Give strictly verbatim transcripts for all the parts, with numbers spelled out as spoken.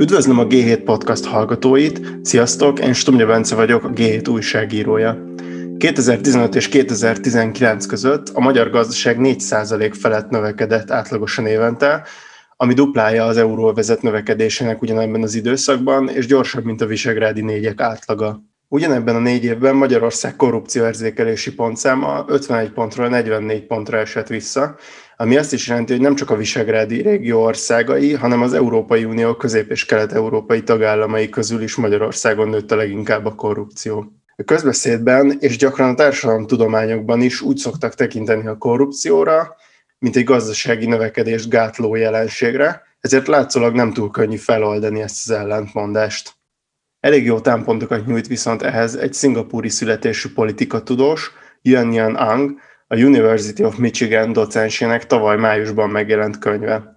Üdvözlöm a gé hét Podcast hallgatóit, sziasztok, én Stumpf Bence vagyok, a gé hét újságírója. kétezer-tizenöt és kétezer-tizenkilenc között a magyar gazdaság négy százalék felett növekedett átlagosan évente, ami duplája az euróvezet növekedésének ugyanebben az időszakban, és gyorsabb, mint a visegrádi négyek átlaga. Ugyanebben a négy évben Magyarország korrupcióérzékelési pontszáma ötvenegy pontról negyvennégy pontra esett vissza, ami azt is jelenti, hogy nem csak a visegrádi régió országai, hanem az Európai Unió közép- és kelet-európai tagállamai közül is Magyarországon nőtt a leginkább a korrupció. A közbeszédben és gyakran a társadalomtudományokban is úgy szoktak tekinteni a korrupcióra, mint egy gazdasági növekedést gátló jelenségre, ezért látszólag nem túl könnyű feloldani ezt az ellentmondást. Elég jó támpontokat nyújt viszont ehhez egy szingapúri születésű politikatudós, Yuen Yuen Ang, a University of Michigan docensének tavaly májusban megjelent könyve.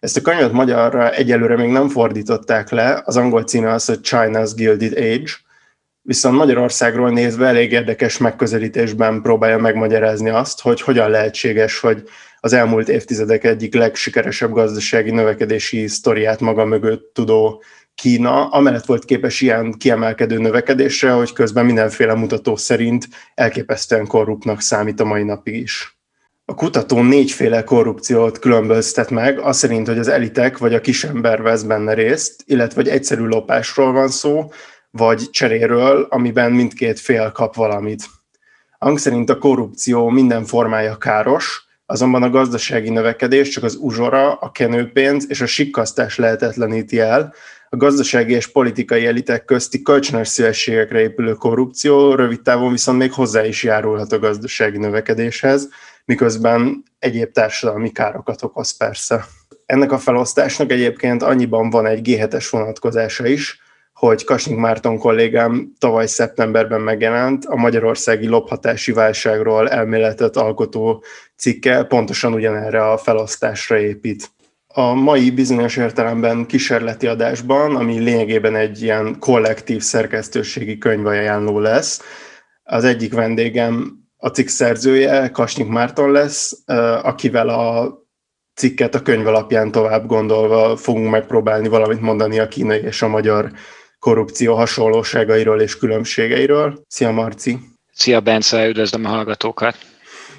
Ezt a könyvet magyarra egyelőre még nem fordították le, az angol címe az, hogy China's Gilded Age, viszont Magyarországról nézve elég érdekes megközelítésben próbálja megmagyarázni azt, hogy hogyan lehetséges, hogy az elmúlt évtizedek egyik legsikeresebb gazdasági növekedési sztoriát maga mögött tudó Kína amellett volt képes ilyen kiemelkedő növekedésre, hogy közben mindenféle mutató szerint elképesztően korruptnak számít a mai napig is. A kutató négyféle korrupciót különböztet meg, az szerint, hogy az elitek vagy a kisember vesz benne részt, illetve hogy egyszerű lopásról van szó, vagy cseréről, amiben mindkét fél kap valamit. Ang szerint a korrupció minden formája káros, azonban a gazdasági növekedés csak az uzsora, a kenőpénz és a sikkasztás lehetetleníti el, a gazdasági és politikai elitek közti kölcsönös szívességekre épülő korrupció rövid távon viszont még hozzá is járulhat a gazdasági növekedéshez, miközben egyéb társadalmi károkat okoz persze. Ennek a felosztásnak egyébként annyiban van egy gé hetes vonatkozása is, hogy Kasnyik Márton kollégám tavaly szeptemberben megjelent a magyarországi lophatási válságról elméletet alkotó cikke pontosan ugyanerre a felosztásra épít. A mai bizonyos értelemben kísérleti adásban, ami lényegében egy ilyen kollektív szerkesztőségi könyvajánló lesz, az egyik vendégem a cikk szerzője, Kasnyik Márton lesz, akivel a cikket a könyv alapján tovább gondolva fogunk megpróbálni valamit mondani a kínai és a magyar korrupció hasonlóságairól és különbségeiről. Szia Marci! Szia Bence, üdvözlöm a hallgatókat!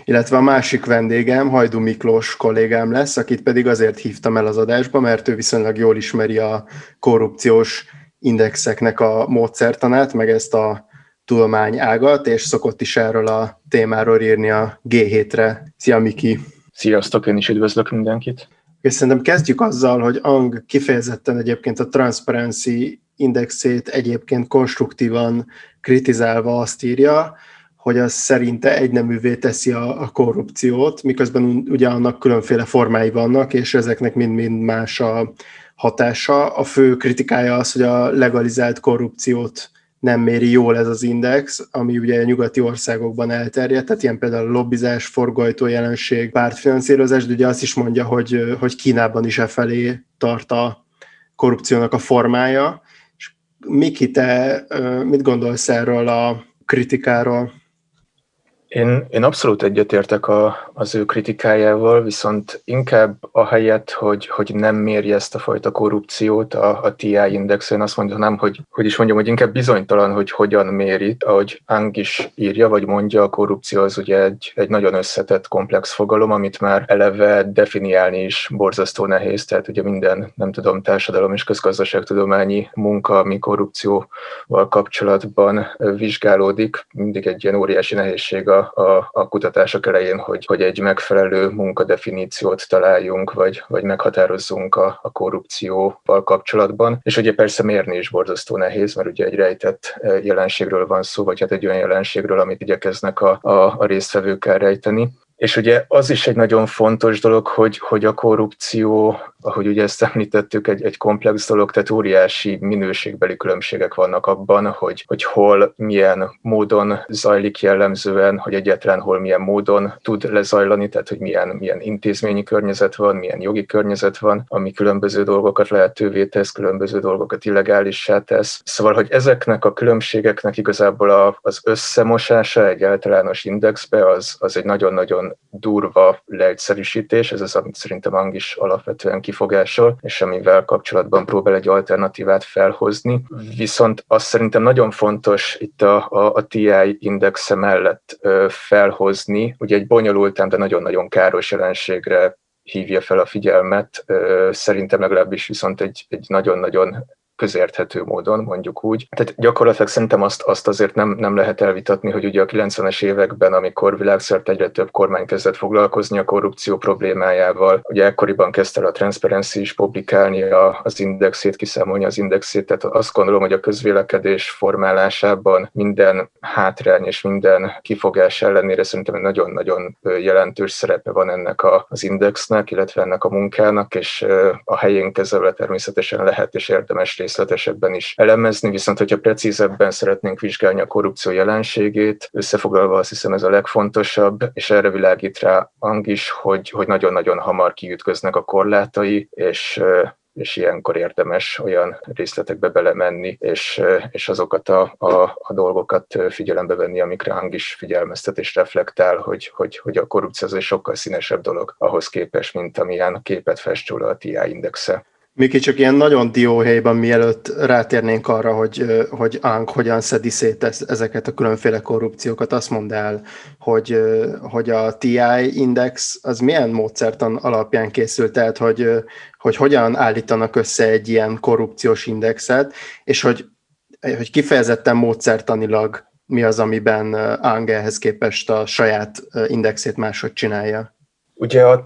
Illetve a másik vendégem Hajdú Miklós kollégám lesz, akit pedig azért hívtam el az adásba, mert ő viszonylag jól ismeri a korrupciós indexeknek a módszertanát, meg ezt a tudomány ágat, és szokott is erről a témáról írni a gé hétre. Szia Miki! Sziasztok, én is üdvözlök mindenkit! És szerintem kezdjük azzal, hogy Ang kifejezetten egyébként a Transparency Indexét egyébként konstruktívan kritizálva azt írja, hogy az szerinte egyneművé teszi a, a korrupciót, miközben ugye annak különféle formái vannak, és ezeknek mind-mind más a hatása. A fő kritikája az, hogy a legalizált korrupciót nem méri jól ez az index, ami ugye a nyugati országokban elterjedt, tehát ilyen például a lobbizás, forgajtó jelenség, pártfinanszírozás, de ugye azt is mondja, hogy, hogy Kínában is e felé tart a korrupciónak a formája. És Miki, te mit gondolsz erről a kritikáról? Én, én abszolút egyetértek a, az ő kritikájával, viszont inkább ahelyett, hogy, hogy nem méri ezt a fajta korrupciót a, a té i indexen, azt mondanám, hogy, hogy is mondjam, hogy inkább bizonytalan, hogy hogyan méri, ahogy Ang is írja, vagy mondja, a korrupció az ugye egy, egy nagyon összetett, komplex fogalom, amit már eleve definiálni is borzasztó nehéz, tehát ugye minden, nem tudom, társadalom és közgazdaságtudományi munka, ami korrupcióval kapcsolatban vizsgálódik, mindig egy ilyen óriási nehézség a A, a kutatások elején, hogy, hogy egy megfelelő munkadefiníciót találjunk, vagy, vagy meghatározzunk a, a korrupcióval kapcsolatban. És ugye persze mérni is borzasztó nehéz, mert ugye egy rejtett jelenségről van szó, vagy hát egy olyan jelenségről, amit igyekeznek a, a, a résztvevők elrejteni. És ugye az is egy nagyon fontos dolog, hogy, hogy a korrupció, ahogy ugye ezt említettük, egy, egy komplex dolog, tehát óriási minőségbeli különbségek vannak abban, hogy, hogy hol, milyen módon zajlik jellemzően, hogy egyáltalán hol, milyen módon tud lezajlani, tehát hogy milyen, milyen intézményi környezet van, milyen jogi környezet van, ami különböző dolgokat lehetővé tesz, különböző dolgokat illegálissá tesz. Szóval, hogy ezeknek a különbségeknek igazából a, az összemosása egy általános indexbe, az, az egy nagyon-nagyon durva leegyszerűsítés, ez az, amit szerintem Ang is alapvetően kifejezett, kifogással, és amivel kapcsolatban próbál egy alternatívát felhozni. Viszont azt szerintem nagyon fontos itt a, a, a té i indexe mellett ö, felhozni, ugye egy bonyolultám, de nagyon-nagyon káros jelenségre hívja fel a figyelmet, ö, szerintem legalábbis viszont egy, egy nagyon-nagyon közérthető módon, mondjuk úgy. Tehát gyakorlatilag szerintem azt, azt azért nem, nem lehet elvitatni, hogy ugye a kilencvenes években, amikor világszerte egyre több kormány kezdett foglalkozni a korrupció problémájával, ugye ekkoriban kezdte el a Transparency is publikálni a, az indexét, kiszámolni az indexét, tehát azt gondolom, hogy a közvélekedés formálásában minden hátrány és minden kifogás ellenére szerintem egy nagyon-nagyon jelentős szerepe van ennek a, az indexnek, illetve ennek a munkának, és a helyén kezelve természetesen lehet és érdemes részletesebben is elemezni, viszont hogyha precízebben szeretnénk vizsgálni a korrupció jelenségét, összefoglalva azt hiszem ez a legfontosabb, és erre világít rá Ang is, hogy, hogy nagyon-nagyon hamar kiütköznek a korlátai, és, és ilyenkor érdemes olyan részletekbe belemenni, és, és azokat a, a, a dolgokat figyelembe venni, amikre Ang is figyelmeztet és reflektál, hogy, hogy, hogy a korrupció az egy sokkal színesebb dolog ahhoz képest, mint amilyen képet fest róla a té i indexe. Miki, csak ilyen nagyon dióhéjban, mielőtt rátérnénk arra, hogy, hogy Ang hogyan szedi szét ezeket a különféle korrupciókat, azt mondd el, hogy, hogy a té i index az milyen módszertan alapján készült, tehát hogy, hogy hogyan állítanak össze egy ilyen korrupciós indexet, és hogy, hogy kifejezetten módszertanilag mi az, amiben Ang ehhez képest a saját indexét máshogy csinálja. Ugye a té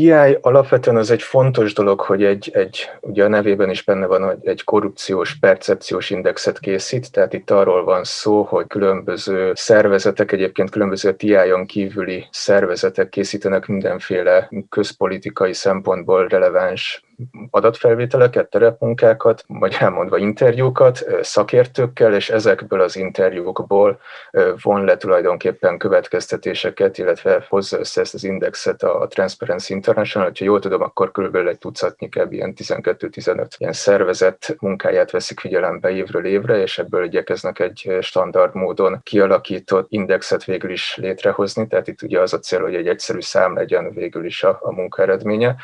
i alapvetően az egy fontos dolog, hogy egy, egy, ugye a nevében is benne van, hogy egy korrupciós percepciós indexet készít, tehát itt arról van szó, hogy különböző szervezetek, egyébként különböző té i-on kívüli szervezetek készítenek mindenféle közpolitikai szempontból releváns adatfelvételeket, terepmunkákat, vagy elmondva interjúkat szakértőkkel, és ezekből az interjúkból von le tulajdonképpen következtetéseket, illetve hozza össze ezt az indexet a Transparency International, hogyha jól tudom, akkor körülbelül egy tucatnyi kb. Ilyen tizenkettő-tizenöt ilyen szervezet munkáját veszik figyelembe évről évre, és ebből igyekeznek egy standard módon kialakított indexet végül is létrehozni, tehát itt ugye az a cél, hogy egy egyszerű szám legyen végül is a, a munka eredménye.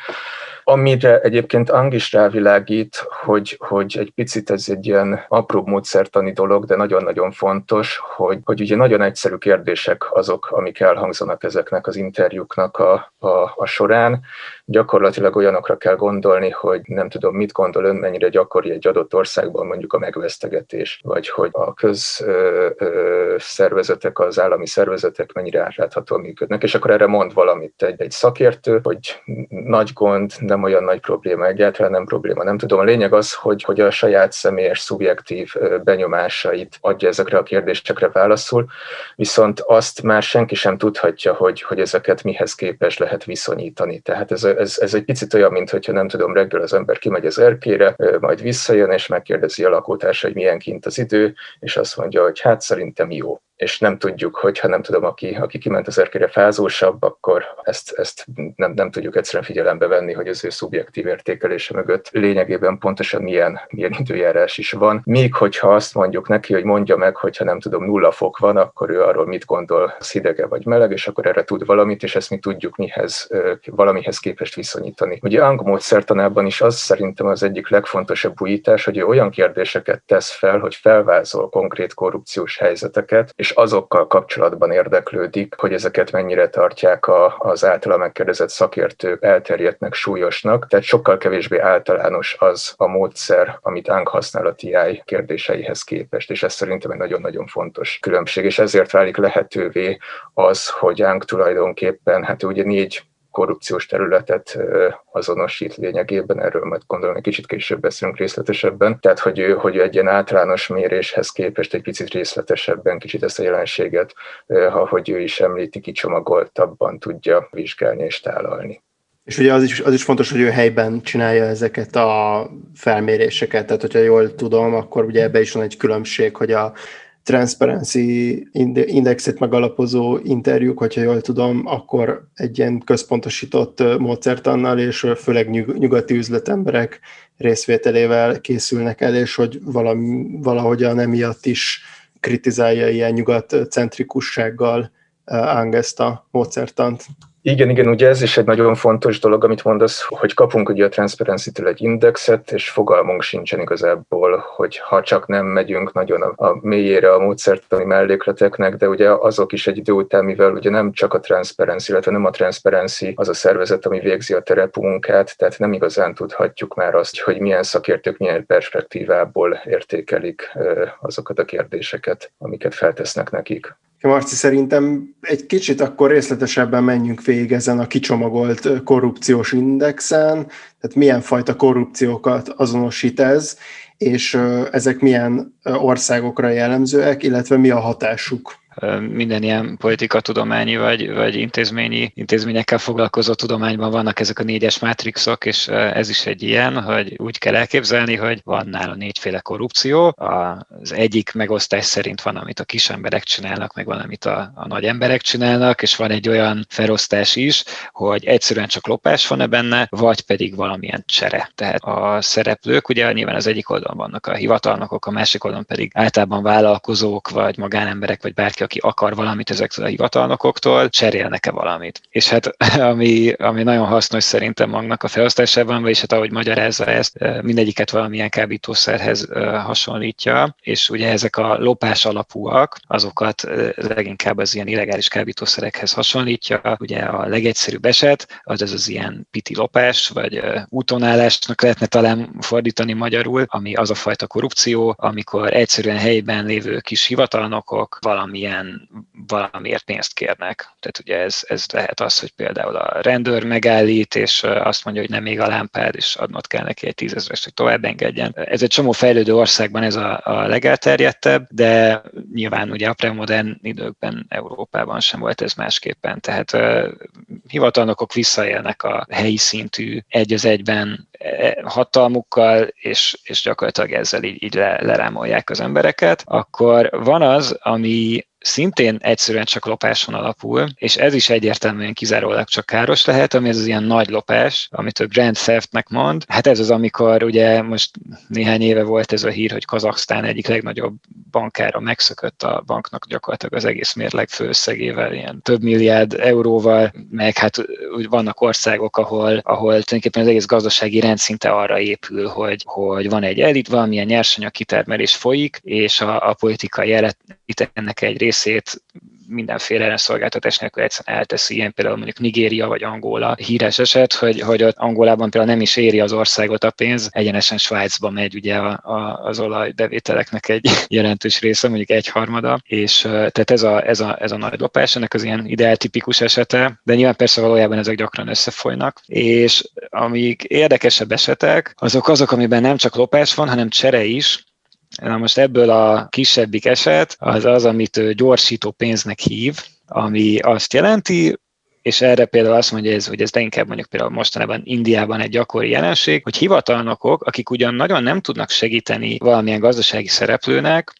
Amire egyébként Ang is rávilágít, hogy, hogy egy picit ez egy ilyen apróbb módszertani dolog, de nagyon-nagyon fontos, hogy, hogy ugye nagyon egyszerű kérdések azok, amik elhangzanak ezeknek az interjúknak a, a, a során. Gyakorlatilag olyanokra kell gondolni, hogy nem tudom, mit gondol ön, mennyire gyakori egy adott országban mondjuk a megvesztegetés, vagy hogy a közszervezetek, az állami szervezetek mennyire átláthatóan működnek, és akkor erre mond valamit egy, egy szakértő, hogy nagy gond, nem olyan nagy probléma, egyáltalán nem probléma, nem tudom. A lényeg az, hogy, hogy a saját személyes, szubjektív benyomásait adja ezekre a kérdésekre válaszul, viszont azt már senki sem tudhatja, hogy, hogy ezeket mihez képes lehet viszonyítani. Tehát ez a Ez, ez egy picit olyan, mintha nem tudom, reggel az ember kimegy az erkére, majd visszajön, és megkérdezi a lakótársa, hogy milyen kint az idő, és azt mondja, hogy hát szerintem jó. És nem tudjuk, hogyha nem tudom, aki, aki kiment az erkére fázósabb, akkor ezt, ezt nem, nem tudjuk egyszerűen figyelembe venni, hogy az ő szubjektív értékelése mögött lényegében pontosan milyen, milyen időjárás is van. Még hogyha azt mondjuk neki, hogy mondja meg, hogyha nem tudom, nulla fok van, akkor ő arról mit gondol, az hidege vagy meleg, és akkor erre tud valamit, és ezt mi tudjuk mihez, valamihez képest viszonyítani. Ugye Ang módszertanában is az szerintem az egyik legfontosabb újítás, hogy ő olyan kérdéseket tesz fel, hogy felvázol konkrét korrupciós helyzeteket, és azokkal kapcsolatban érdeklődik, hogy ezeket mennyire tartják a, az általa megkérdezett szakértők elterjedtnek, súlyosnak, tehát sokkal kevésbé általános az a módszer, amit Ang használ a té i kérdéseihez képest, és ez szerintem egy nagyon-nagyon fontos különbség, és ezért válik lehetővé az, hogy Ang tulajdonképpen, hát ugye négy korrupciós területet azonosít lényegében, erről majd gondolom, egy kicsit később beszélünk részletesebben, tehát hogy ő, hogy ő egy ilyen általános méréshez képest egy picit részletesebben, kicsit ezt a jelenséget, ahogy ő is említi, kicsomagoltabban tudja vizsgálni és tálalni. És ugye az is, az is fontos, hogy ő helyben csinálja ezeket a felméréseket, tehát hogyha jól tudom, akkor ugye ebbe is van egy különbség, hogy a Transparency indexet megalapozó interjúk, hogyha jól tudom, akkor egy ilyen központosított módszertannal, és főleg nyug- nyugati üzletemberek részvételével készülnek el, és hogy valami, valahogyan emiatt is kritizálja ilyen nyugatcentrikussággal Ang ezt a módszertant. Igen, igen, ugye ez is egy nagyon fontos dolog, amit mondasz, hogy kapunk ugye a Transparency-től egy indexet, és fogalmunk sincsen igazából, hogy ha csak nem megyünk nagyon a, a mélyére a módszertani mellékleteknek, de ugye azok is egy idő után, mivel ugye nem csak a Transparency, illetve nem a Transparency az a szervezet, ami végzi a terepmunkát, tehát nem igazán tudhatjuk már azt, hogy milyen szakértők milyen perspektívából értékelik azokat a kérdéseket, amiket feltesznek nekik. Marci, szerintem egy kicsit akkor részletesebben menjünk végig ezen a kicsomagolt korrupciós indexen, tehát milyen fajta korrupciókat azonosít ez, és ezek milyen országokra jellemzőek, illetve mi a hatásuk? Minden ilyen politikatudományi vagy, vagy intézményi intézményekkel foglalkozó tudományban vannak ezek a négyes mátrixok, és ez is egy ilyen, hogy úgy kell elképzelni, hogy van nála négyféle korrupció. Az egyik megosztás szerint van, amit a kis emberek csinálnak, meg van, amit a, a nagy emberek csinálnak, és van egy olyan felosztás is, hogy egyszerűen csak lopás van-e benne, vagy pedig valamilyen csere. Tehát a szereplők, ugye nyilván az egyik oldalon vannak a hivatalnokok, a másik oldalon pedig általában vállalkozók, vagy magánemberek, vagy bárki, aki akar valamit ezektől a hivatalnokoktól, cserélnek-e valamit. És hát ami, ami nagyon hasznos szerintem magnak a felosztásában, és hát ahogy magyarázza ezt, mindegyiket valamilyen kábítószerhez hasonlítja, és ugye ezek a lopás alapúak, azokat leginkább az ilyen illegális kábítószerekhez hasonlítja. Ugye a legegyszerűbb eset, az ez az ilyen piti lopás, vagy útonállásnak lehetne talán fordítani magyarul, ami az a fajta korrupció, amikor egyszerűen helyben lévő kis hivatalnokok valami ilyen valamiért pénzt kérnek. Tehát ugye ez, ez lehet az, hogy például a rendőr megállít, és azt mondja, hogy nem ég a lámpád, és adnod kell neki egy tízezres, hogy tovább engedjen. Ez egy csomó fejlődő országban ez a, a legelterjedtebb, de nyilván ugye a premodern időkben Európában sem volt ez másképpen. Tehát uh, hivatalnokok visszaélnek a helyi szintű egy az egyben hatalmukkal, és, és gyakorlatilag ezzel így, így le, lerámolják az embereket. Akkor van az, ami szintén egyszerűen csak lopáson alapul, és ez is egyértelműen kizárólag csak káros lehet, ami ez az ilyen nagy lopás, amit a Grand Theftnek mond. Hát ez az, amikor ugye most néhány éve volt ez a hír, hogy Kazahsztán egyik legnagyobb bankára megszökött a banknak gyakorlatilag az egész mérleg főösszegével, ilyen több milliárd euróval, meg hát úgy vannak országok, ahol, ahol tulajdonképpen az egész gazdasági rend szinte arra épül, hogy, hogy van egy elit, valamilyen nyersanyag kitermelés folyik, és a, a politikai elit ennek egy rész szét mindenféle ellenszolgáltatás nélkül egyszerűen elteszi, ilyen például mondjuk Nigéria vagy Angola híres eset, hogy, hogy ott Angolában például nem is éri az országot a pénz, egyenesen Svájcba megy ugye a, a, az olajbevételeknek egy jelentős része, mondjuk egyharmada, és tehát ez a, ez, a, ez a nagy lopás, ennek az ilyen ideáltipikus esete, de nyilván persze valójában ezek gyakran összefolynak, és amik érdekesebb esetek, azok azok, amiben nem csak lopás van, hanem csere is. Na most ebből a kisebbik eset az az, amit gyorsító pénznek hív, ami azt jelenti, és erre például azt mondja, hogy ez leginkább mondjuk például mostanában Indiában egy gyakori jelenség, hogy hivatalnokok, akik ugyan nagyon nem tudnak segíteni valamilyen gazdasági szereplőnek,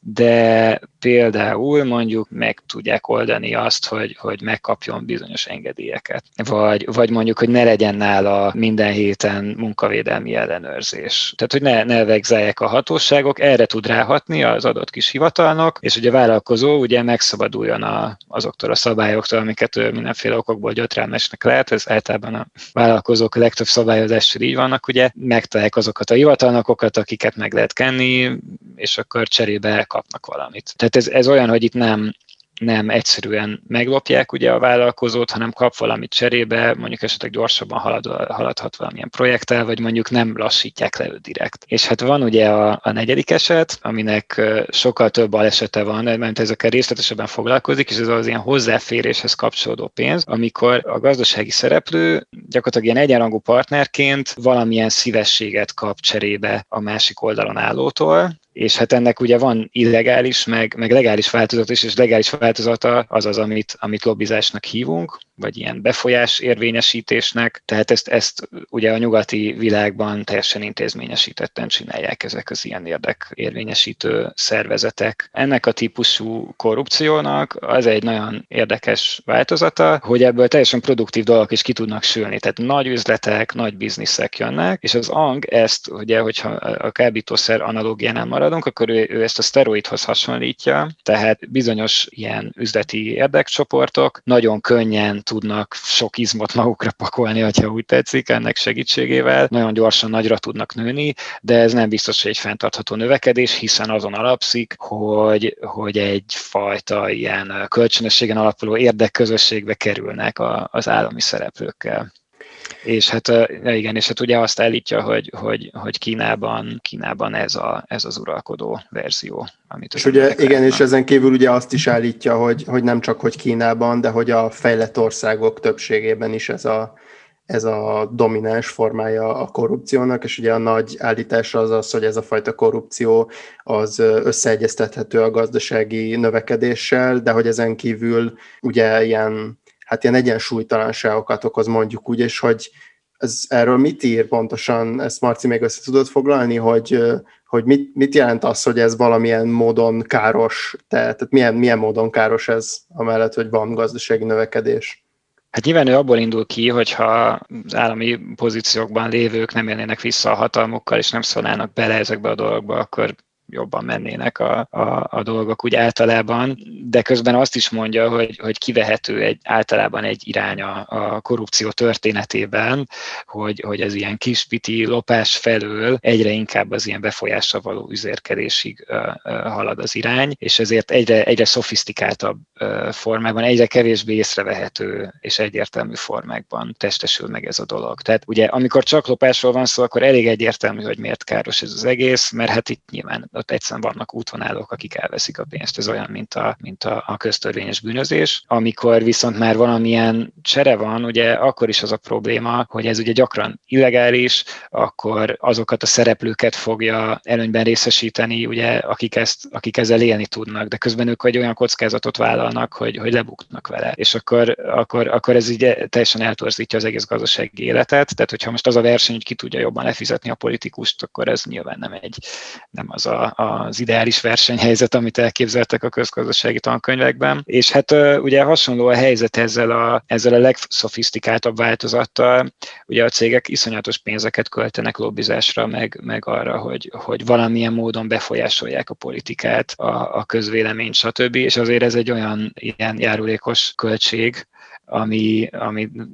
de például mondjuk meg tudják oldani azt, hogy, hogy megkapjon bizonyos engedélyeket. Vagy, vagy mondjuk, hogy ne legyen nála minden héten munkavédelmi ellenőrzés. Tehát, hogy ne, ne vegzálják a hatóságok, erre tud ráhatni az adott kis hivatalnok, és ugye a vállalkozó ugye megszabaduljon a, azoktól a szabályoktól, amiket mindenféle okokból gyötrelmesnek lehet, ez általában a vállalkozók a legtöbb szabályozással így vannak, ugye megtalálják azokat a hivatalnokokat, akiket meg lehet kenni, és akkor cserébe kapnak valamit. Tehát ez, ez olyan, hogy itt nem, nem egyszerűen meglopják ugye a vállalkozót, hanem kap valamit cserébe, mondjuk esetleg gyorsabban halad, haladhat valamilyen projekttel, vagy mondjuk nem lassítják le ő direkt. És hát van ugye a, a negyedik eset, aminek sokkal több alesete van, mert ezekkel részletesebben foglalkozik, és ez az ilyen hozzáféréshez kapcsolódó pénz, amikor a gazdasági szereplő gyakorlatilag ilyen egyenrangú partnerként valamilyen szívességet kap cserébe a másik oldalon állótól, és hát ennek ugye van illegális, meg, meg legális változata is, és legális változata az az, amit, amit lobbizásnak hívunk, vagy ilyen befolyás érvényesítésnek, tehát ezt, ezt ugye a nyugati világban teljesen intézményesítetten csinálják ezek az ilyen érdekérvényesítő szervezetek. Ennek a típusú korrupciónak az egy nagyon érdekes változata, hogy ebből teljesen produktív dolgok is ki tudnak sülni, tehát nagy üzletek, nagy bizniszek jönnek, és az Ang ezt ugye, hogyha a kábítószer analógiánál marad, tulajdonk, akkor ő, ő ezt a szteroidhoz hasonlítja, tehát bizonyos ilyen üzleti érdekcsoportok nagyon könnyen tudnak sok izmot magukra pakolni, hogyha úgy tetszik, ennek segítségével, nagyon gyorsan nagyra tudnak nőni, de ez nem biztos, hogy egy fenntartható növekedés, hiszen azon alapszik, hogy, hogy egyfajta ilyen kölcsönösségen alapuló érdekközösségbe kerülnek a, az állami szereplőkkel. És hát igen, és hát ugye azt állítja, hogy, hogy, hogy Kínában, Kínában ez, a, ez az uralkodó verzió. Amit és ugye igen, állnak. És ezen kívül ugye azt is állítja, hogy, hogy nem csak hogy Kínában, de hogy a fejlett országok többségében is ez a, ez a domináns formája a korrupciónak, és ugye a nagy állítása az az, hogy ez a fajta korrupció az összeegyeztethető a gazdasági növekedéssel, de hogy ezen kívül ugye ilyen hát ilyen egyensúlytalanságokat okoz, mondjuk úgy, és hogy ez, erről mit ír pontosan, ezt Marci még össze tudod foglalni, hogy, hogy mit, mit jelent az, hogy ez valamilyen módon káros, tehát milyen, milyen módon káros ez, amellett, hogy van gazdasági növekedés? Hát nyilván ő abból indul ki, hogyha az állami pozíciókban lévők nem élnének vissza a hatalmukkal, és nem szólnának bele ezekbe a dolgokba, akkor jobban mennének a, a, a dolgok úgy általában, de közben azt is mondja, hogy, hogy kivehető egy, általában egy irány a, a korrupció történetében, hogy, hogy ez ilyen kispiti lopás felől egyre inkább az ilyen befolyásra való üzérkedésig uh, uh, halad az irány, és ezért egyre, egyre szofisztikáltabb uh, formában, egyre kevésbé észrevehető és egyértelmű formákban testesül meg ez a dolog. Tehát ugye amikor csak lopásról van szó, akkor elég egyértelmű, hogy miért káros ez az egész, mert hát itt nyilván ott egyszerűen vannak útvonálók, akik elveszik a pénzt. Ez olyan, mint a, mint a, a köztörvényes bűnözés. Amikor viszont már valamilyen csere van, ugye akkor is az a probléma, hogy ez ugye gyakran illegális, akkor azokat a szereplőket fogja előnyben részesíteni, ugye, akik, ezt, akik ezzel élni tudnak, de közben ők egy olyan kockázatot vállalnak, hogy, hogy lebuknak vele. És akkor, akkor, akkor ez ugye teljesen eltorzítja az egész gazdasági életet. Tehát, hogyha most az a verseny, hogy ki tudja jobban lefizetni a politikust, akkor ez nyilván nem, egy, nem az a az ideális versenyhelyzet, amit elképzeltek a közgazdasági tankönyvekben. És hát ugye hasonló a helyzet ezzel a, ezzel a legszofisztikáltabb változattal. Ugye a cégek iszonyatos pénzeket költenek lobbizásra, meg, meg arra, hogy, hogy valamilyen módon befolyásolják a politikát, a, a közvéleményt, stb. És azért ez egy olyan ilyen járulékos költség, ami, amitől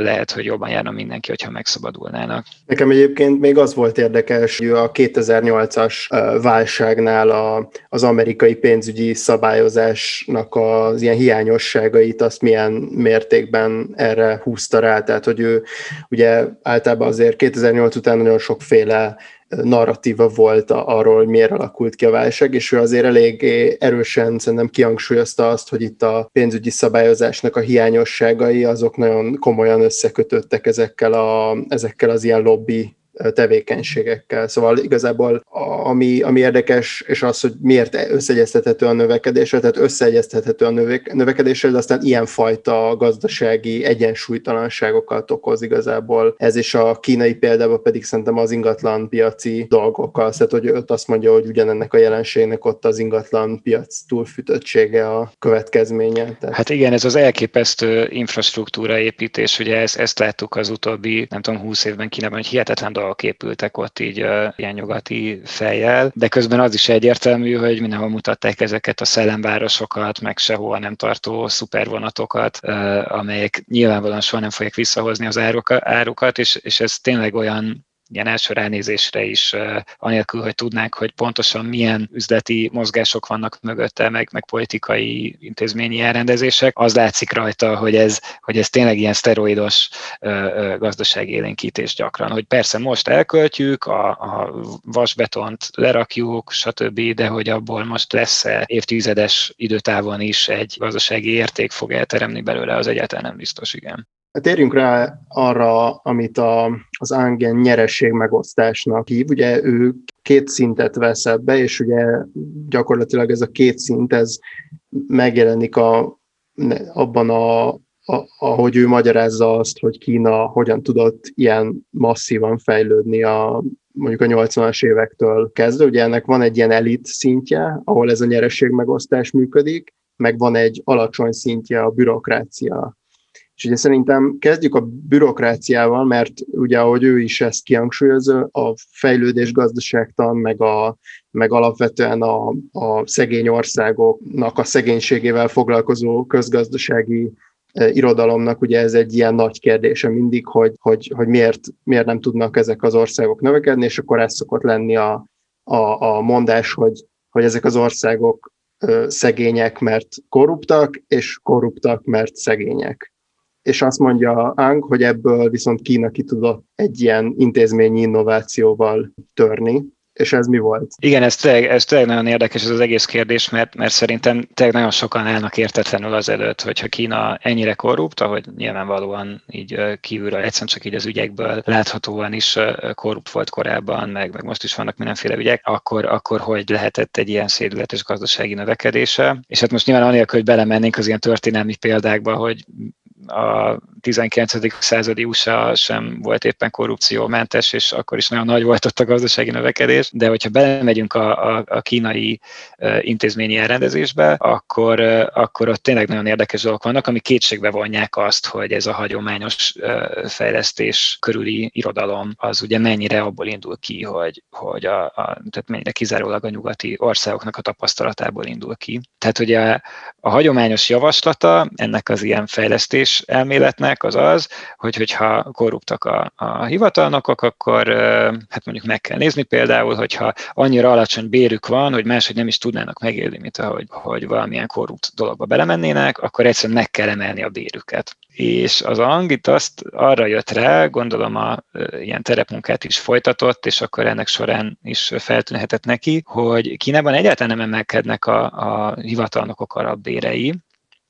lehet, hogy jobban járna mindenki, hogyha megszabadulnának. Nekem egyébként még az volt érdekes, hogy a kétezer-nyolcas válságnál a, az amerikai pénzügyi szabályozásnak az ilyen hiányosságait, azt milyen mértékben erre húzta rá. Tehát, hogy ő ugye általában azért kétezer-nyolc után nagyon sokféle narratíva volt arról, hogy miért alakult ki a válság, és ő azért elég erősen szerintem kihangsúlyozta azt, hogy itt a pénzügyi szabályozásnak a hiányosságai, azok nagyon komolyan összekötöttek ezekkel, a, ezekkel az ilyen lobby tevékenységekkel. Szóval igazából ami, ami érdekes, és az, hogy miért összeegyeztethető a növekedéssel, tehát összeegyeztethető a növekedéssel, de aztán ilyenfajta gazdasági egyensúlytalanságokat okoz igazából. Ez is a kínai példában pedig szerintem az ingatlan piaci dolgokkal. Tehát, hogy őt azt mondja, hogy ugyanennek a jelenségnek ott az ingatlan piac túlfűtöttsége a következménye. Tehát... Hát igen, ez az elképesztő infrastruktúraépítés, ugye ezt, ezt láttuk az utóbbi, nem tudom, húsz évben Kínában, hogy hihetetlen dolog képültek ott így uh, ilyen nyugati fejjel, de közben az is egyértelmű, hogy mindenhol mutatták ezeket a szellemvárosokat, meg sehova nem tartó szupervonatokat, uh, amelyek nyilvánvalóan soha nem fogják visszahozni az áruka, árukat, és, és ez tényleg olyan ilyen első ránézésre is, uh, anélkül, hogy tudnánk, hogy pontosan milyen üzleti mozgások vannak mögötte, meg, meg politikai intézményi elrendezések, az látszik rajta, hogy ez, hogy ez tényleg ilyen szteroidos uh, uh, gazdaságélénkítés gyakran. Hogy persze most elköltjük, a, a vasbetont lerakjuk, stb., de hogy abból most lesz-e évtizedes időtávon is egy gazdasági érték fog elteremni belőle, az egyáltalán nem biztos, igen. Térjünk rá arra, amit a, az Ang nyereség megosztásnak hív. Ugye ő két szintet vesz ebbe, és ugye gyakorlatilag ez a két szint, ez megjelenik a, abban, a, a, ahogy ő magyarázza azt, hogy Kína hogyan tudott ilyen masszívan fejlődni a mondjuk a nyolcvanas évektől kezdve. Ugye ennek van egy ilyen elit szintje, ahol ez a nyereség megosztás működik, meg van egy alacsony szintje, a bürokrácia, És ugye szerintem kezdjük a bürokráciával, mert ugye, ahogy ő is ezt kihangsúlyozza, a fejlődés gazdaságtan, meg, a, meg alapvetően a, a szegény országoknak a szegénységével foglalkozó közgazdasági irodalomnak ugye ez egy ilyen nagy kérdése mindig, hogy, hogy, hogy miért, miért nem tudnak ezek az országok növekedni, és akkor ez szokott lenni a, a, a mondás, hogy, hogy ezek az országok szegények, mert korruptak, és korruptak, mert szegények. És azt mondja Ang, hogy ebből viszont Kína ki tudott egy ilyen intézményi innovációval törni. És ez mi volt? Igen, ez tényleg, ez tényleg nagyon érdekes ez az egész kérdés, mert, mert szerintem tényleg nagyon sokan állnak értetlenül azelőtt, hogyha Kína ennyire korrupt, ahogy nyilvánvalóan így kívülről egyszerűen csak így az ügyekből láthatóan is korrupt volt korábban, meg, meg most is vannak mindenféle ügyek, akkor, akkor hogy lehetett egy ilyen szédületes gazdasági növekedése. És hát most nyilván anélkül, hogy belemennénk az ilyen történelmi példákba, hogy a tizenkilencedik századi u es á sem volt éppen korrupciómentes, és akkor is nagyon nagy volt ott a gazdasági növekedés, de hogyha belemegyünk a, a, a kínai intézményi elrendezésbe, akkor, akkor ott tényleg nagyon érdekes dolgok vannak, ami kétségbe vonják azt, hogy ez a hagyományos fejlesztés körüli irodalom az ugye mennyire abból indul ki, hogy, hogy a, a, tehát mennyire kizárólag a nyugati országoknak a tapasztalatából indul ki. Tehát ugye a, a hagyományos javaslata ennek az ilyen fejlesztés elméletnek az az, hogy hogyha korruptak a, a hivatalnokok, akkor hát mondjuk meg kell nézni például, hogyha annyira alacsony bérük van, hogy máshogy nem is tudnának megélni, mint ahogy hogy valamilyen korrupt dologba belemennének, akkor egyszerűen meg kell emelni a bérüket. És az Ang itt azt arra jött rá, gondolom a ilyen terepmunkát is folytatott, és akkor ennek során is feltűnhetett neki, hogy Kínában egyáltalán nem emelkednek a, a hivatalnokok arabbérei.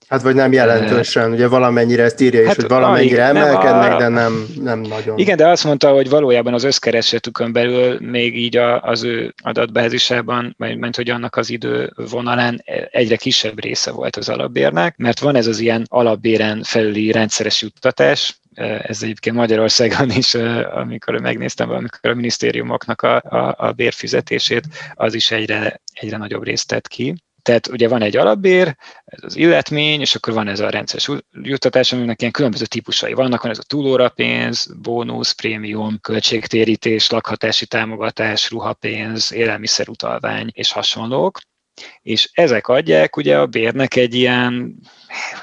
Hát vagy nem jelentősen, ugye valamennyire ezt írja is, hát, hogy valamennyire emelkednek, a... de nem, nem nagyon. Igen, de azt mondta, hogy valójában az összkeresetükön belül még így az ő adatbázisában, mert hogy annak az idővonalán egyre kisebb része volt az alapbérnek, mert van ez az ilyen alapbéren felüli rendszeres juttatás. Ez egyébként Magyarországon is, amikor megnéztem, amikor a minisztériumoknak a, a, a bérfizetését, az is egyre, egyre nagyobb részt tett ki. Tehát ugye van egy alapbér, ez az illetmény, és akkor van ez a rendszeres juttatás, aminek ilyen különböző típusai vannak, van ez a túlórapénz, bónusz, prémium, költségtérítés, lakhatási támogatás, ruhapénz, élelmiszerutalvány és hasonlók. És ezek adják ugye a bérnek egy ilyen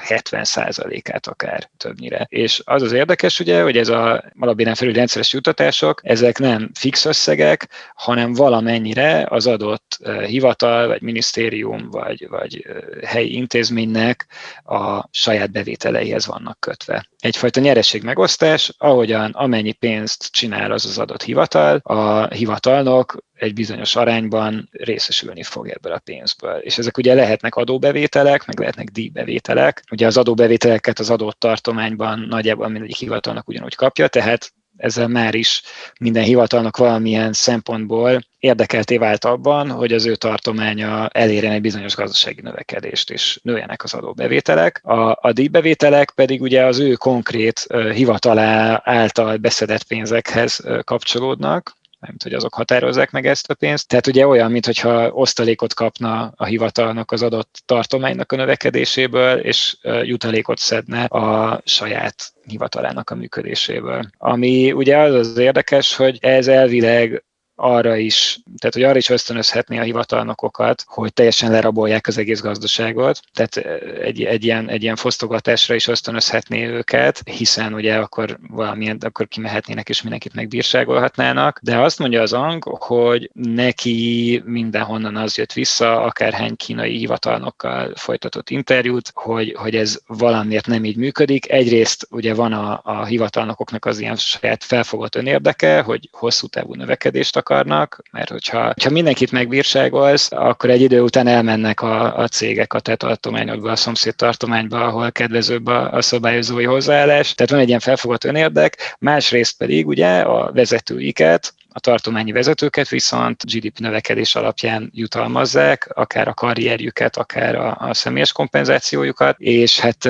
hetven százalékát akár többnyire. És az az érdekes ugye, hogy ez a alapbéren felüli rendszeres juttatások, ezek nem fix összegek, hanem valamennyire az adott hivatal, vagy minisztérium, vagy, vagy helyi intézménynek a saját bevételeihez vannak kötve. Egyfajta nyereségmegosztás, ahogyan amennyi pénzt csinál az az adott hivatal, a hivatalnok egy bizonyos arányban részesülni fog ebből a pénzből. És ezek ugye lehetnek adóbevételek, meg lehetnek díjbevételek. Ugye az adóbevételeket az adott tartományban nagyjából mindegyik hivatalnak ugyanúgy kapja, tehát ezzel már is minden hivatalnak valamilyen szempontból érdekelté vált abban, hogy az ő tartománya elérjen egy bizonyos gazdasági növekedést, és nőjenek az adóbevételek. A, a díjbevételek pedig ugye az ő konkrét uh, hivatalá által beszedett pénzekhez uh, kapcsolódnak, mert hogy azok határozzák meg ezt a pénzt. Tehát ugye olyan, mintha osztalékot kapna a hivatalnak az adott tartománynak a növekedéséből, és jutalékot szedne a saját hivatalának a működéséből. Ami ugye az az érdekes, hogy ez elvileg arra is, tehát hogy arra is ösztönözhetné a hivatalnokokat, hogy teljesen lerabolják az egész gazdaságot, tehát egy, egy, ilyen, egy ilyen fosztogatásra is ösztönözhetné őket, hiszen ugye akkor valamilyen, akkor kimehetnének és mindenkit megbírságolhatnának, de azt mondja az Ang, hogy neki mindenhonnan az jött vissza, akárhány kínai hivatalnokkal folytatott interjút, hogy, hogy ez valamiért nem így működik. Egyrészt ugye van a, a hivatalnokoknak az ilyen saját felfogott önérdeke, hogy hosszú távú növekedést akarnak, mert hogyha, hogyha mindenkit megbírságolsz, akkor egy idő után elmennek a, a cégek a te tartományodba, a szomszéd tartományba, ahol kedvezőbb a, a szabályozói hozzáállás. Tehát van egy ilyen felfogott önérdek, másrészt pedig ugye a vezetőiket, a tartományi vezetőket viszont gé dé pé növekedés alapján jutalmazzák, akár a karrierjüket, akár a, a személyes kompenzációjukat, és hát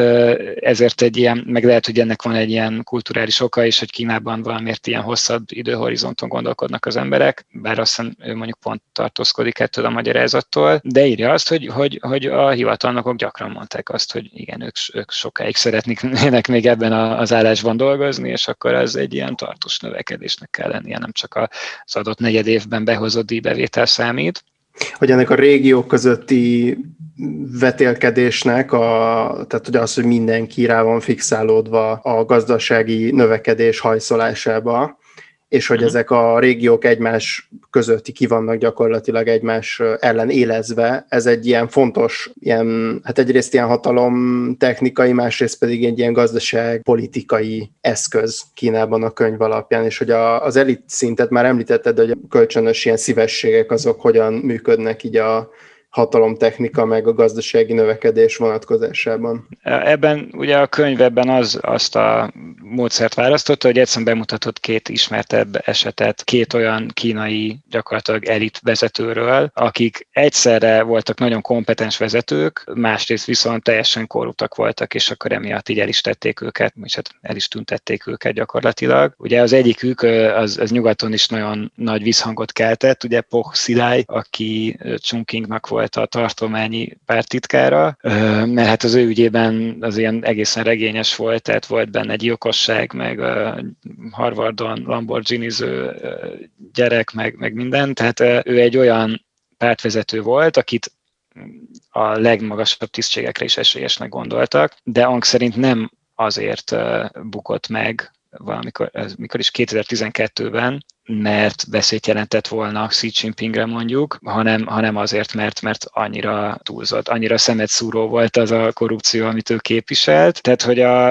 ezért egy ilyen, meg lehet, hogy ennek van egy ilyen kulturális oka is, hogy Kínában valamiért ilyen hosszabb időhorizonton gondolkodnak az emberek, bár aztán ő mondjuk pont tartózkodik ettől a magyarázattól, de írja azt, hogy, hogy, hogy a hivatalnokok gyakran mondták azt, hogy igen, ők, ők sokáig szeretnének még ebben az állásban dolgozni, és akkor az egy ilyen tartós növekedésnek kell lennie, nem csak az adott negyed évben behozott díjbevétel számít. Hogy ennek a régiók közötti vetélkedésnek, a, tehát ugye az, hogy mindenki rá van fixálódva a gazdasági növekedés hajszolásába, és hogy ezek a régiók egymás közötti ki vannak gyakorlatilag egymás ellen élezve, ez egy ilyen fontos, ilyen, hát egyrészt ilyen hatalomtechnikai, másrészt pedig egy ilyen gazdaságpolitikai eszköz Kínában a könyv alapján, és hogy a, az elit szintet már említetted, hogy a kölcsönös ilyen szívességek azok hogyan működnek így a hatalomtechnika meg a gazdasági növekedés vonatkozásában. Ebben ugye a könyv ebben az, azt a módszert választotta, hogy egyszerűen bemutatott két ismertebb esetet, két olyan kínai gyakorlatilag elit vezetőről, akik egyszerre voltak nagyon kompetens vezetők, másrészt viszont teljesen korruptak voltak, és akkor emiatt így el is tették őket, és hát el is tüntették őket gyakorlatilag. Ugye az egyikük az, az nyugaton is nagyon nagy visszhangot keltett, ugye Bo Xilai, aki Chongqingnak volt a tartományi pártitkára, mert hát az ő ügyében az ilyen egészen regényes volt, tehát volt benne gyilkosság, meg Harvardon Lamborghiniző gyerek, meg, meg minden, tehát ő egy olyan pártvezető volt, akit a legmagasabb tisztségekre is esélyesnek gondoltak, de Ang szerint nem azért bukott meg valamikor, mikor is kétezer-tizenkettőben, mert veszélyt jelentett volna Xi Jinpingre mondjuk, hanem, hanem azért, mert, mert annyira túlzott, annyira szemetszúró volt az a korrupció, amit ő képviselt. Tehát, hogy a,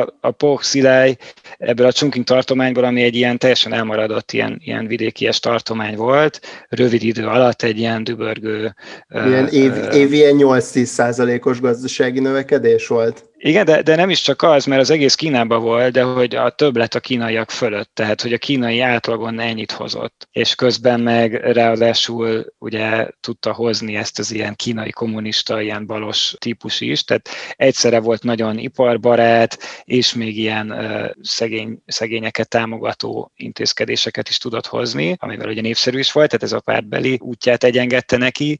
a, a Bo Xilai ebből a Chongqing tartományból, ami egy ilyen teljesen elmaradott, ilyen, ilyen vidékies tartomány volt, rövid idő alatt egy ilyen dübörgő... Ilyen év, uh, évi nyolc-tíz százalékos gazdasági növekedés volt. Igen, de, de nem is csak az, mert az egész Kínában volt, de hogy a többlet a kínaiak fölött, tehát hogy a kínai átlagon ennyit hozott, és közben meg ráadásul ugye tudta hozni ezt az ilyen kínai kommunista, ilyen balos típus is, tehát egyszerre volt nagyon iparbarát, és még ilyen uh, szegény, szegényeket támogató intézkedéseket is tudott hozni, amivel ugye népszerű is volt, tehát ez a pártbeli útját egyengedte neki.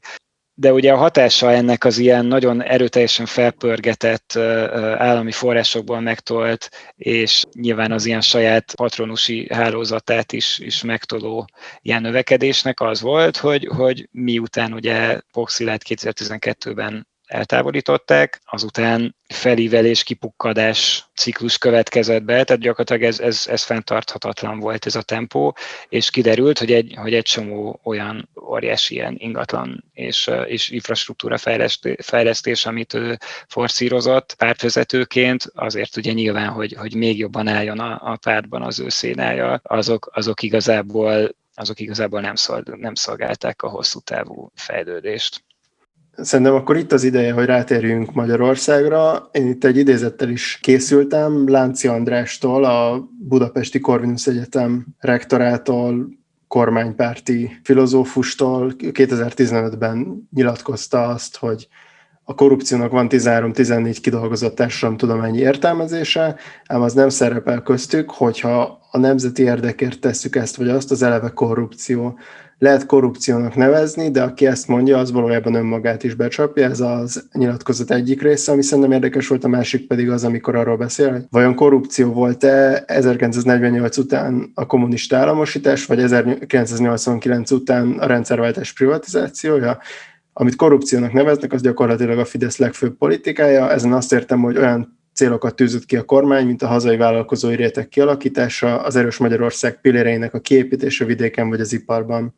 De ugye a hatása ennek az ilyen nagyon erőteljesen felpörgetett állami forrásokból megtolt, és nyilván az ilyen saját patronusi hálózatát is, is megtoló ilyen növekedésnek az volt, hogy, hogy miután ugye Bo Xilait kétezer-tizenkettőben eltávolították, azután felívelés, kipukkadás ciklus következett be, tehát gyakorlatilag ez, ez, ez fenntarthatatlan volt ez a tempó, és kiderült, hogy egy, hogy egy csomó olyan óriási ilyen ingatlan és, és infrastruktúra fejlesztés, amit ő forszírozott pártvezetőként, azért ugye nyilván, hogy, hogy még jobban álljon a, a pártban az ő szénája, azok, azok igazából, azok igazából nem, szol, nem szolgálták a hosszú távú fejlődést. Szerintem akkor itt az ideje, hogy rátérjünk Magyarországra. Én itt egy idézettel is készültem, Lánczi Andrástól, a Budapesti Corvinus Egyetem rektorától, kormánypárti filozófustól kétezer-tizenötben nyilatkozta azt, hogy a korrupciónak van tizenhárom-tizennégy kidolgozott társadalomtudományi értelmezése, ám az nem szerepel köztük, hogyha a nemzeti érdekért tesszük ezt vagy azt, az eleve korrupció. Lehet korrupciónak nevezni, de aki ezt mondja, az valójában önmagát is becsapja. Ez az nyilatkozat egyik része, ami szerintem érdekes volt, a másik pedig az, amikor arról beszél, hogy vajon korrupció volt-e ezerkilencszáznegyvennyolc után a kommunista államosítás, vagy ezerkilencszáznyolcvankilenc után a rendszerváltás privatizációja. Amit korrupciónak neveznek, az gyakorlatilag a Fidesz legfőbb politikája. Ezen azt értem, hogy olyan célokat tűzött ki a kormány, mint a hazai vállalkozói réteg kialakítása, az erős Magyarország pilléreinek a kiépítése vidéken vagy az iparban.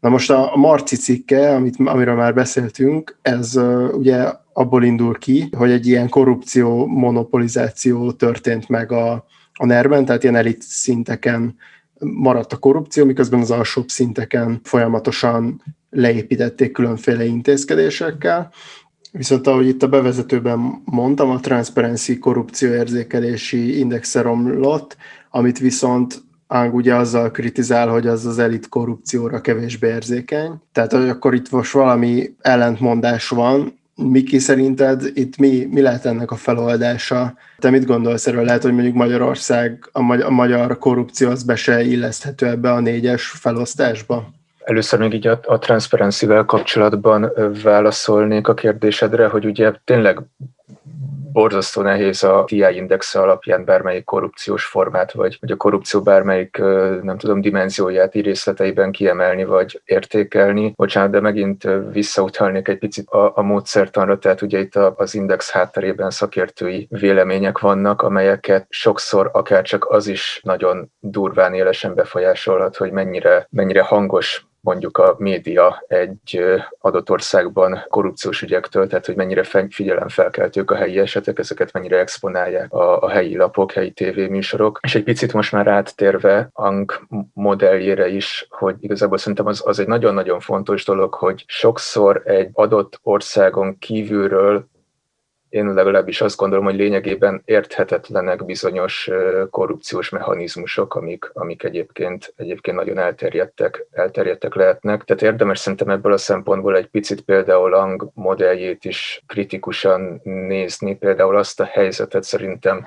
Na most a Marci cikke, amit, amiről már beszéltünk, ez uh, ugye abból indul ki, hogy egy ilyen korrupció, monopolizáció történt meg a, a nerben, tehát ilyen elit szinteken maradt a korrupció, miközben az alsóbb szinteken folyamatosan leépítették különféle intézkedésekkel. Viszont ahogy itt a bevezetőben mondtam, a Transparency korrupcióérzékelési indexe romlott, amit viszont Ang ugye azzal kritizál, hogy az az elit korrupcióra kevésbé érzékeny. Tehát, hogy akkor itt most valami ellentmondás van. Miki, szerinted itt mi, mi lehet ennek a feloldása? Te mit gondolsz erről? Lehet, hogy mondjuk Magyarország, a magyar, a magyar korrupció az be se illeszthető ebbe a négyes felosztásba? Először még így a, a transzparencivel kapcsolatban válaszolnék a kérdésedre, hogy ugye tényleg borzasztó nehéz a té i indexe alapján bármelyik korrupciós formát, vagy, vagy a korrupció bármelyik, nem tudom, dimenzióját így részleteiben kiemelni, vagy értékelni. Bocsánat, de megint visszautalnék egy picit a, a módszertanra, tehát ugye itt az index hátterében szakértői vélemények vannak, amelyeket sokszor akár csak az is nagyon durván élesen befolyásolhat, hogy mennyire, mennyire hangos mondjuk a média egy adott országban korrupciós ügyektől, tehát hogy mennyire figyelemfelkeltők a helyi esetek, ezeket mennyire exponálják a, a helyi lapok, helyi tévéműsorok. És egy picit most már áttérve Ang modelljére is, hogy igazából szerintem az, az egy nagyon-nagyon fontos dolog, hogy sokszor egy adott országon kívülről én legalábbis azt gondolom, hogy lényegében érthetetlenek bizonyos korrupciós mechanizmusok, amik, amik egyébként, egyébként nagyon elterjedtek, elterjedtek lehetnek. Tehát érdemes szerintem ebből a szempontból egy picit például Ang modelljét is kritikusan nézni, például azt a helyzetet szerintem,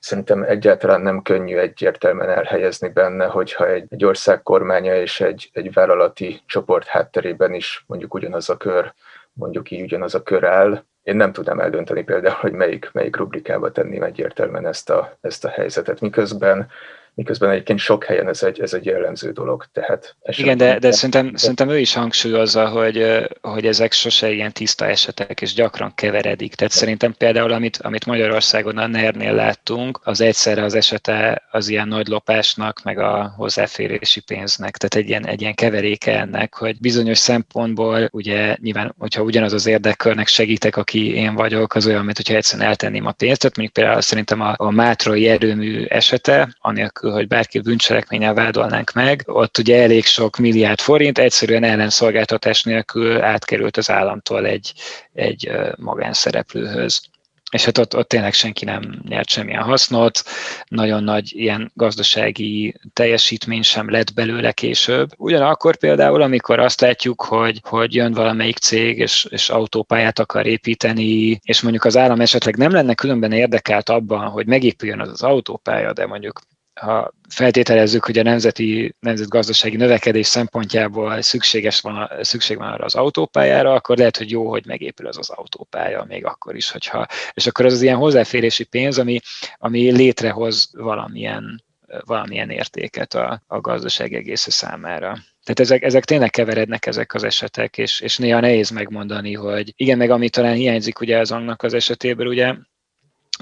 Szerintem egyáltalán nem könnyű egyértelműen elhelyezni benne, hogyha egy, egy ország kormánya és egy, egy vállalati csoport hátterében is mondjuk ugyanaz a kör, mondjuk így ugyanaz a kör áll. Én nem tudnám eldönteni például, hogy melyik, melyik rubrikába tenném egyértelműen ezt a, ezt a helyzetet, miközben miközben egyébként sok helyen ez egy, ez egy jellemző dolog. Tehát igen, de, de szerintem, szerintem ő is hangsúlyozza, hogy, hogy ezek sose ilyen tiszta esetek, és gyakran keveredik. Tehát szerintem például, amit, amit Magyarországon a en e er-nél láttunk, az egyszerre az esete az ilyen nagy lopásnak, meg a hozzáférési pénznek. Tehát egy ilyen, egy ilyen keveréke ennek, hogy bizonyos szempontból, ugye nyilván, hogyha ugyanaz az érdekkörnek segítek, aki én vagyok, az olyan, mint hogyha egyszerűen eltenném a pénzt. Tehát mondjuk például szerintem a, a Mátrai erőmű esete, anélkül, hogy bárki bűncselekménnyel vádolnánk meg, ott ugye elég sok milliárd forint egyszerűen ellenszolgáltatás nélkül átkerült az államtól egy, egy magánszereplőhöz. És hát ott, ott tényleg senki nem nyert semmilyen hasznot, nagyon nagy ilyen gazdasági teljesítmény sem lett belőle később. Ugyanakkor például, amikor azt látjuk, hogy, hogy jön valamelyik cég, és, és autópályát akar építeni, és mondjuk az állam esetleg nem lenne különben érdekelt abban, hogy megépüljön az, az autópálya, de mondjuk ha feltételezzük, hogy a nemzeti, nemzetgazdasági növekedés szempontjából szükséges van a, szükség van arra az autópályára, akkor lehet, hogy jó, hogy megépül az az autópálya, még akkor is, hogyha... És akkor az az ilyen hozzáférési pénz, ami, ami létrehoz valamilyen, valamilyen értéket a, a gazdaság egész számára. Tehát ezek, ezek tényleg keverednek, ezek az esetek, és, és néha nehéz megmondani, hogy igen, meg ami talán hiányzik ugye az Angnak az esetéből, ugye,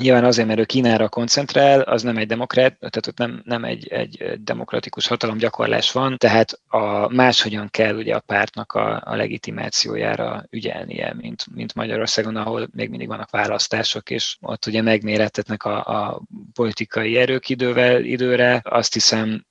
nyilván azért, mert ő Kínára koncentrál, az nem egy demokrát, tehát ott nem, nem egy, egy demokratikus hatalomgyakorlás van, tehát a máshogyan kell ugye a pártnak a, a legitimációjára ügyelnie, mint, mint Magyarországon, ahol még mindig vannak választások, és ott ugye megmérettetnek a, a politikai erők idővel időre. Azt hiszem,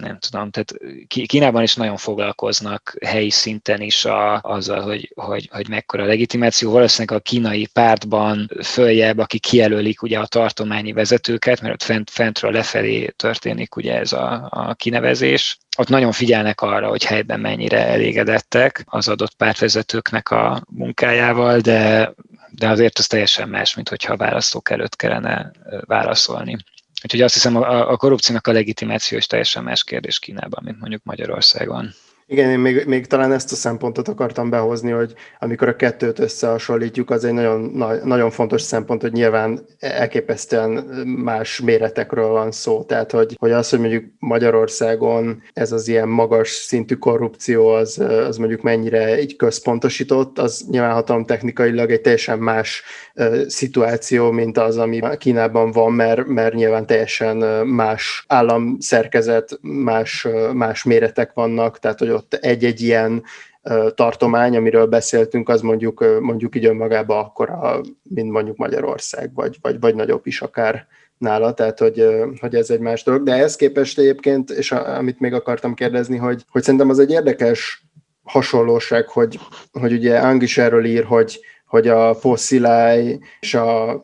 nem tudom, tehát Kínában is nagyon foglalkoznak helyi szinten is a, azzal, hogy, hogy, hogy mekkora a legitimáció. Valószínűleg a kínai pártban följebb, akik kijelölik ugye a tartományi vezetőket, mert ott fent, fentről lefelé történik ugye ez a, a kinevezés. Ott nagyon figyelnek arra, hogy helyben mennyire elégedettek az adott pártvezetőknek a munkájával, de, de azért az teljesen más, mint hogyha a választók előtt kellene válaszolni. Úgyhogy azt hiszem, a, a korrupciónak a legitimáció is teljesen más kérdés Kínában, mint mondjuk Magyarországon. Igen, én még, még talán ezt a szempontot akartam behozni, hogy amikor a kettőt összehasonlítjuk, az egy nagyon, nagyon fontos szempont, hogy nyilván elképesztően más méretekről van szó. Tehát, hogy, hogy az, hogy mondjuk Magyarországon ez az ilyen magas szintű korrupció, az, az mondjuk mennyire így központosított, az nyilván hatalomtechnikailag egy teljesen más szituáció, mint az, ami Kínában van, mert, mert nyilván teljesen más államszerkezet, más, más méretek vannak, tehát, hogy ott egy-egy ilyen tartomány, amiről beszéltünk, az mondjuk, mondjuk így önmagában akkora, mint mondjuk Magyarország, vagy, vagy, vagy nagyobb is akár nála, tehát hogy, hogy ez egy más dolog. De ehhez képest egyébként, és amit még akartam kérdezni, hogy, hogy szerintem az egy érdekes hasonlóság, hogy, hogy ugye Ang is erről ír, hogy, hogy a Bo Xilai és a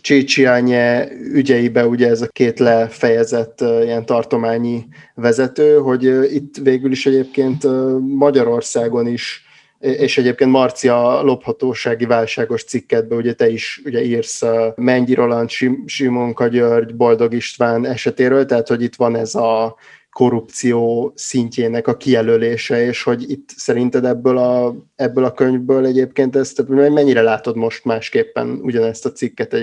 Csícsiánye ügyeibe ugye ez a két lefejezett ilyen tartományi vezető, hogy itt végül is egyébként Magyarországon is, és egyébként Marci a lophatósági válságos cikketben, ugye te is ugye írsz Mennyi Roland, Simonka György, Boldog István esetéről, tehát hogy itt van ez a korrupció szintjének a kijelölése, és hogy itt szerinted ebből a, ebből a könyvből egyébként ezt, tehát mennyire látod most másképpen ugyanezt a cikket,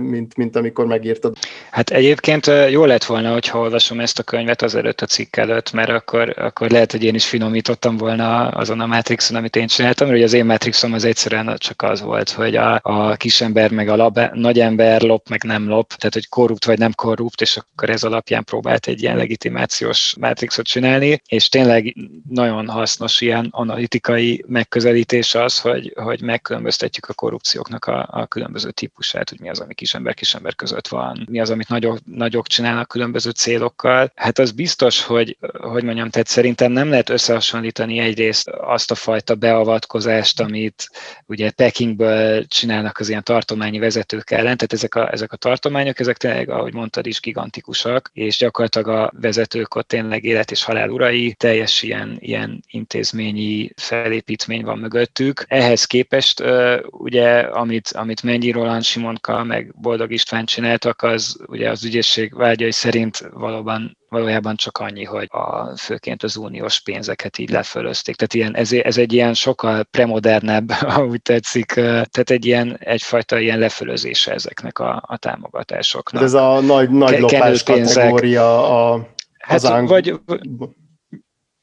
mint, mint amikor megírtad? Hát egyébként jól lett volna, hogyha olvasom ezt a könyvet azelőtt a cikk előtt, mert akkor, akkor lehet, hogy én is finomítottam volna azon a Matrixon, amit én csináltam, mert az én Matrixom az egyszerűen csak az volt, hogy a, a kisember meg a lab, nagyember lop meg nem lop, tehát hogy korrupt vagy nem korrupt, és akkor ez alapján próbált egy ilyen legitimációs Matrixot csinálni, és tényleg nagyon hasznos ilyen analitikai megközelítés az, hogy, hogy megkülönböztetjük a korrupcióknak a, a különböző típusát, hogy mi az, ami kisember-kisember között van, mi az, amit nagyok, nagyok csinálnak különböző célokkal. Hát az biztos, hogy, hogy mondjam, tehát szerintem nem lehet összehasonlítani egyrészt azt a fajta beavatkozást, amit ugye Pekingből csinálnak az ilyen tartományi vezetők ellen, tehát ezek a, ezek a tartományok, ezek tényleg, ahogy mondtad is, gigantikusak, és gyakorlatilag a vezetők ott tényleg élet és halál urai, teljes ilyen, ilyen intézményi felépítmény van mögöttük. Ehhez képest ugye, amit, amit Mennyi Roland, Simonka meg Boldog István csináltak, az ugye az ügyészség vágyai szerint valóban valójában csak annyi, hogy a, főként az uniós pénzeket így lefölözték. Tehát ilyen, ez, ez egy ilyen sokkal premodernebb, ahogy tetszik, tehát egy ilyen, egyfajta ilyen lefölözése ezeknek a, a támogatásoknak. Ez a nagy, nagy lopás kategória a... Hát, Hazánk... vagy...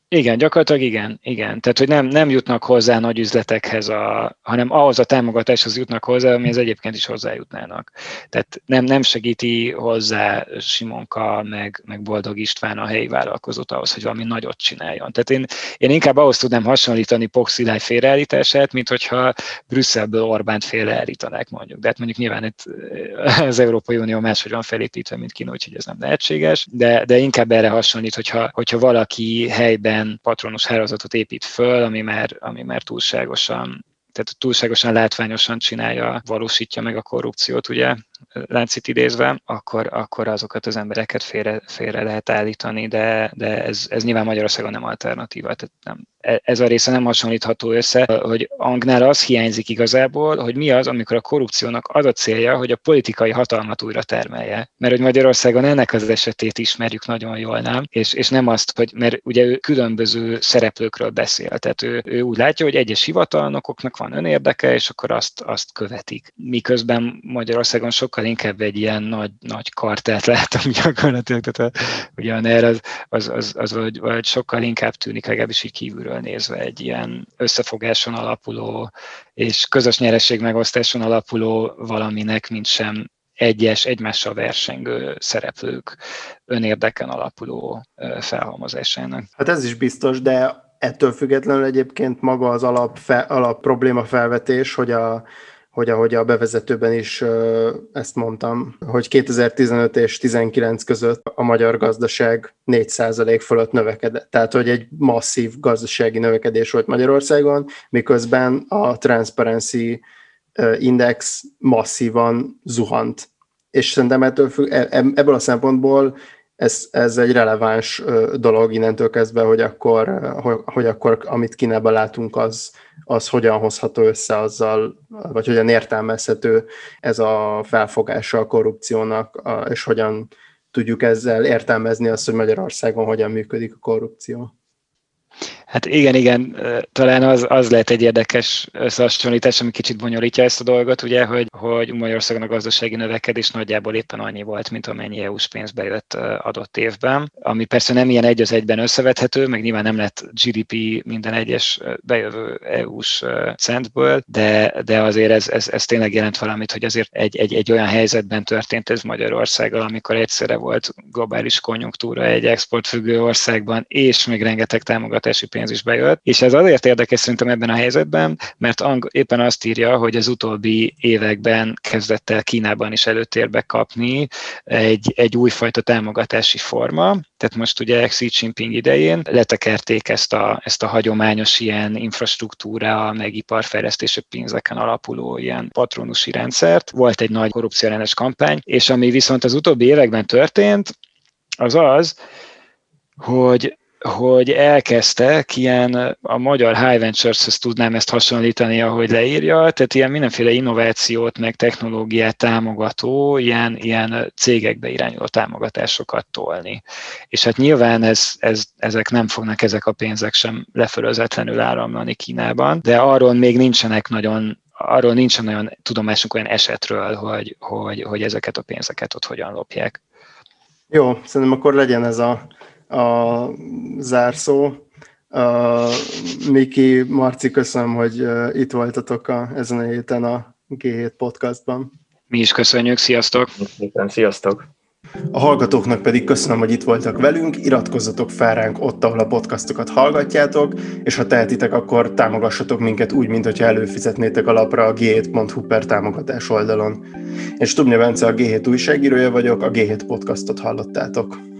Igen, gyakorlatilag igen, igen. Tehát, hogy nem, nem jutnak hozzá nagy üzletekhez, a, hanem ahhoz a támogatáshoz jutnak hozzá, amihez egyébként is hozzájutnának. Tehát nem, nem segíti hozzá Simonka, meg, meg Boldog István a helyi vállalkozót ahhoz, hogy valami nagyot csináljon. Tehát én, én inkább ahhoz tudnám hasonlítani Bo Xilai félreállítását, mint hogyha Brüsszelből Orbánt félreállítanák mondjuk. De hát mondjuk nyilván itt az Európai Unió máshogy van felépítve, mint Kína, úgyhogy ez nem lehetséges. De, de inkább erre hasonlít, hogyha, hogyha valaki helyben patronus hálózatot épít föl, ami már, ami már túlságosan, tehát túlságosan látványosan csinálja, valósítja meg a korrupciót, ugye, Láncit idézve, akkor, akkor azokat az embereket félre, félre lehet állítani, de, de ez, ez nyilván Magyarországon nem alternatíva, tehát nem. Ez a része nem hasonlítható össze, hogy Angnál az hiányzik igazából, hogy mi az, amikor a korrupciónak az a célja, hogy a politikai hatalmat újra termelje. Mert hogy Magyarországon ennek az esetét ismerjük nagyon jól, nem? És, és nem azt, hogy, mert ugye ő különböző szereplőkről beszél, tehát ő, ő úgy látja, hogy egyes hivatalnokoknak van önérdeke, és akkor azt, azt követik. Miközben Magyarországon sokkal inkább egy ilyen nagy, nagy kartelt látom gyakorlatilag, tehát a, ugyan erre az, az, az, az vagy, vagy sokkal inkább tűnik, legalábbis így kívülről nézve, egy ilyen összefogáson alapuló és közös nyeresség megosztáson alapuló valaminek, mint sem egyes, egymással versengő szereplők önérdeken alapuló felhalmozásának. Hát ez is biztos, de ettől függetlenül egyébként maga az alap, fe, alap probléma felvetés, hogy a hogy ahogy a bevezetőben is ezt mondtam, hogy kétezer-tizenöt és tizenkilenc között a magyar gazdaság négy százalék fölött növekedett. Tehát, hogy egy masszív gazdasági növekedés volt Magyarországon, miközben a Transparency Index masszívan zuhant. És szerintem ettől függ, ebből a szempontból ez, ez egy releváns dolog innentől kezdve, hogy akkor, hogy akkor amit Kínában látunk, az, az hogyan hozható össze azzal, vagy hogyan értelmezhető ez a felfogása a korrupciónak, és hogyan tudjuk ezzel értelmezni azt, hogy Magyarországon hogyan működik a korrupció. Hát igen, igen, talán az, az lehet egy érdekes összehasonlítás, ami kicsit bonyolítja ezt a dolgot, ugye, hogy, hogy Magyarországon a gazdasági növekedés nagyjából éppen annyi volt, mint amennyi é u-s pénz bejött adott évben, ami persze nem ilyen egy az egyben összevethető, meg nyilván nem lett gé dé pé minden egyes bejövő é u-s centből, de, de azért ez, ez, ez tényleg jelent valamit, hogy azért egy, egy, egy olyan helyzetben történt ez Magyarországgal, amikor egyszerre volt globális konjunktúra egy exportfüggő országban, és még rengeteg támogatási pénz is bejött. És ez azért érdekes szerintem ebben a helyzetben, mert Ang éppen azt írja, hogy az utóbbi években kezdett el Kínában is előtérbe kapni egy, egy újfajta támogatási forma. Tehát most ugye Xi Jinping idején letekerték ezt a, ezt a hagyományos ilyen infrastruktúra, meg iparfejlesztési pénzeken alapuló ilyen patronusi rendszert. Volt egy nagy korrupcióellenes kampány, és ami viszont az utóbbi években történt, az az, hogy, hogy elkezdtek ilyen, a magyar high ventures-höz tudnám ezt hasonlítani, ahogy leírja, tehát ilyen mindenféle innovációt, meg technológiát támogató, ilyen, ilyen cégekbe irányuló támogatásokat tolni. És hát nyilván ez, ez, ezek nem fognak, ezek a pénzek sem lefölözetlenül áramlani Kínában, de arról még nincsenek nagyon, arról nincsen olyan tudomásunk olyan esetről, hogy, hogy, hogy ezeket a pénzeket ott hogyan lopják. Jó, szerintem akkor legyen ez a, a zárszó. Uh, Miki, Marci, köszönöm, hogy uh, itt voltatok a, ezen a héten a gé hét podcastban. Mi is köszönjük, sziasztok! Köszönöm, sziasztok! A hallgatóknak pedig köszönöm, hogy itt voltak velünk, iratkozzatok fel ránk ott, ahol a podcastokat hallgatjátok, és ha tehetitek, akkor támogassatok minket úgy, mint hogyha előfizetnétek a lapra a gé hét pont hu per támogatás oldalon. Én Stumpf Bence, a gé hét újságírója vagyok, a gé hét podcastot hallottátok.